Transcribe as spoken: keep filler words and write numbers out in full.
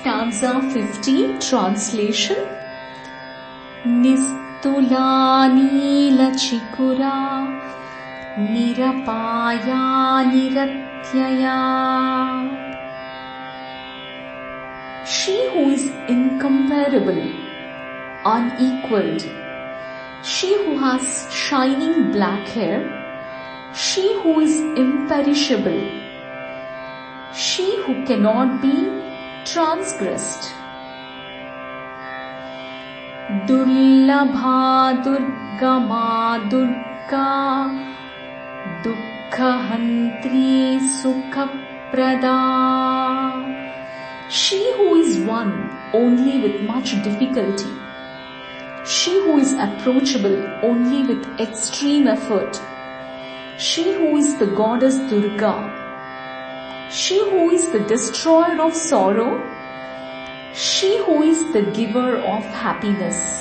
Stanza fifteen, translation. Nisthulaa Neelachikura, Nirapaaya Nirathyayaa. She who is incomparable, unequaled, she who has shining black hair, she who is imperishable, she who cannot be transgressed. Durlabhaa Durgamaa Durga, Dukkhahanthree Sukhapradhaa. She who is one only with much difficulty, she who is approachable only with extreme effort, she who is the goddess Durga, she who is the destroyer of sorrow, she who is the giver of happiness.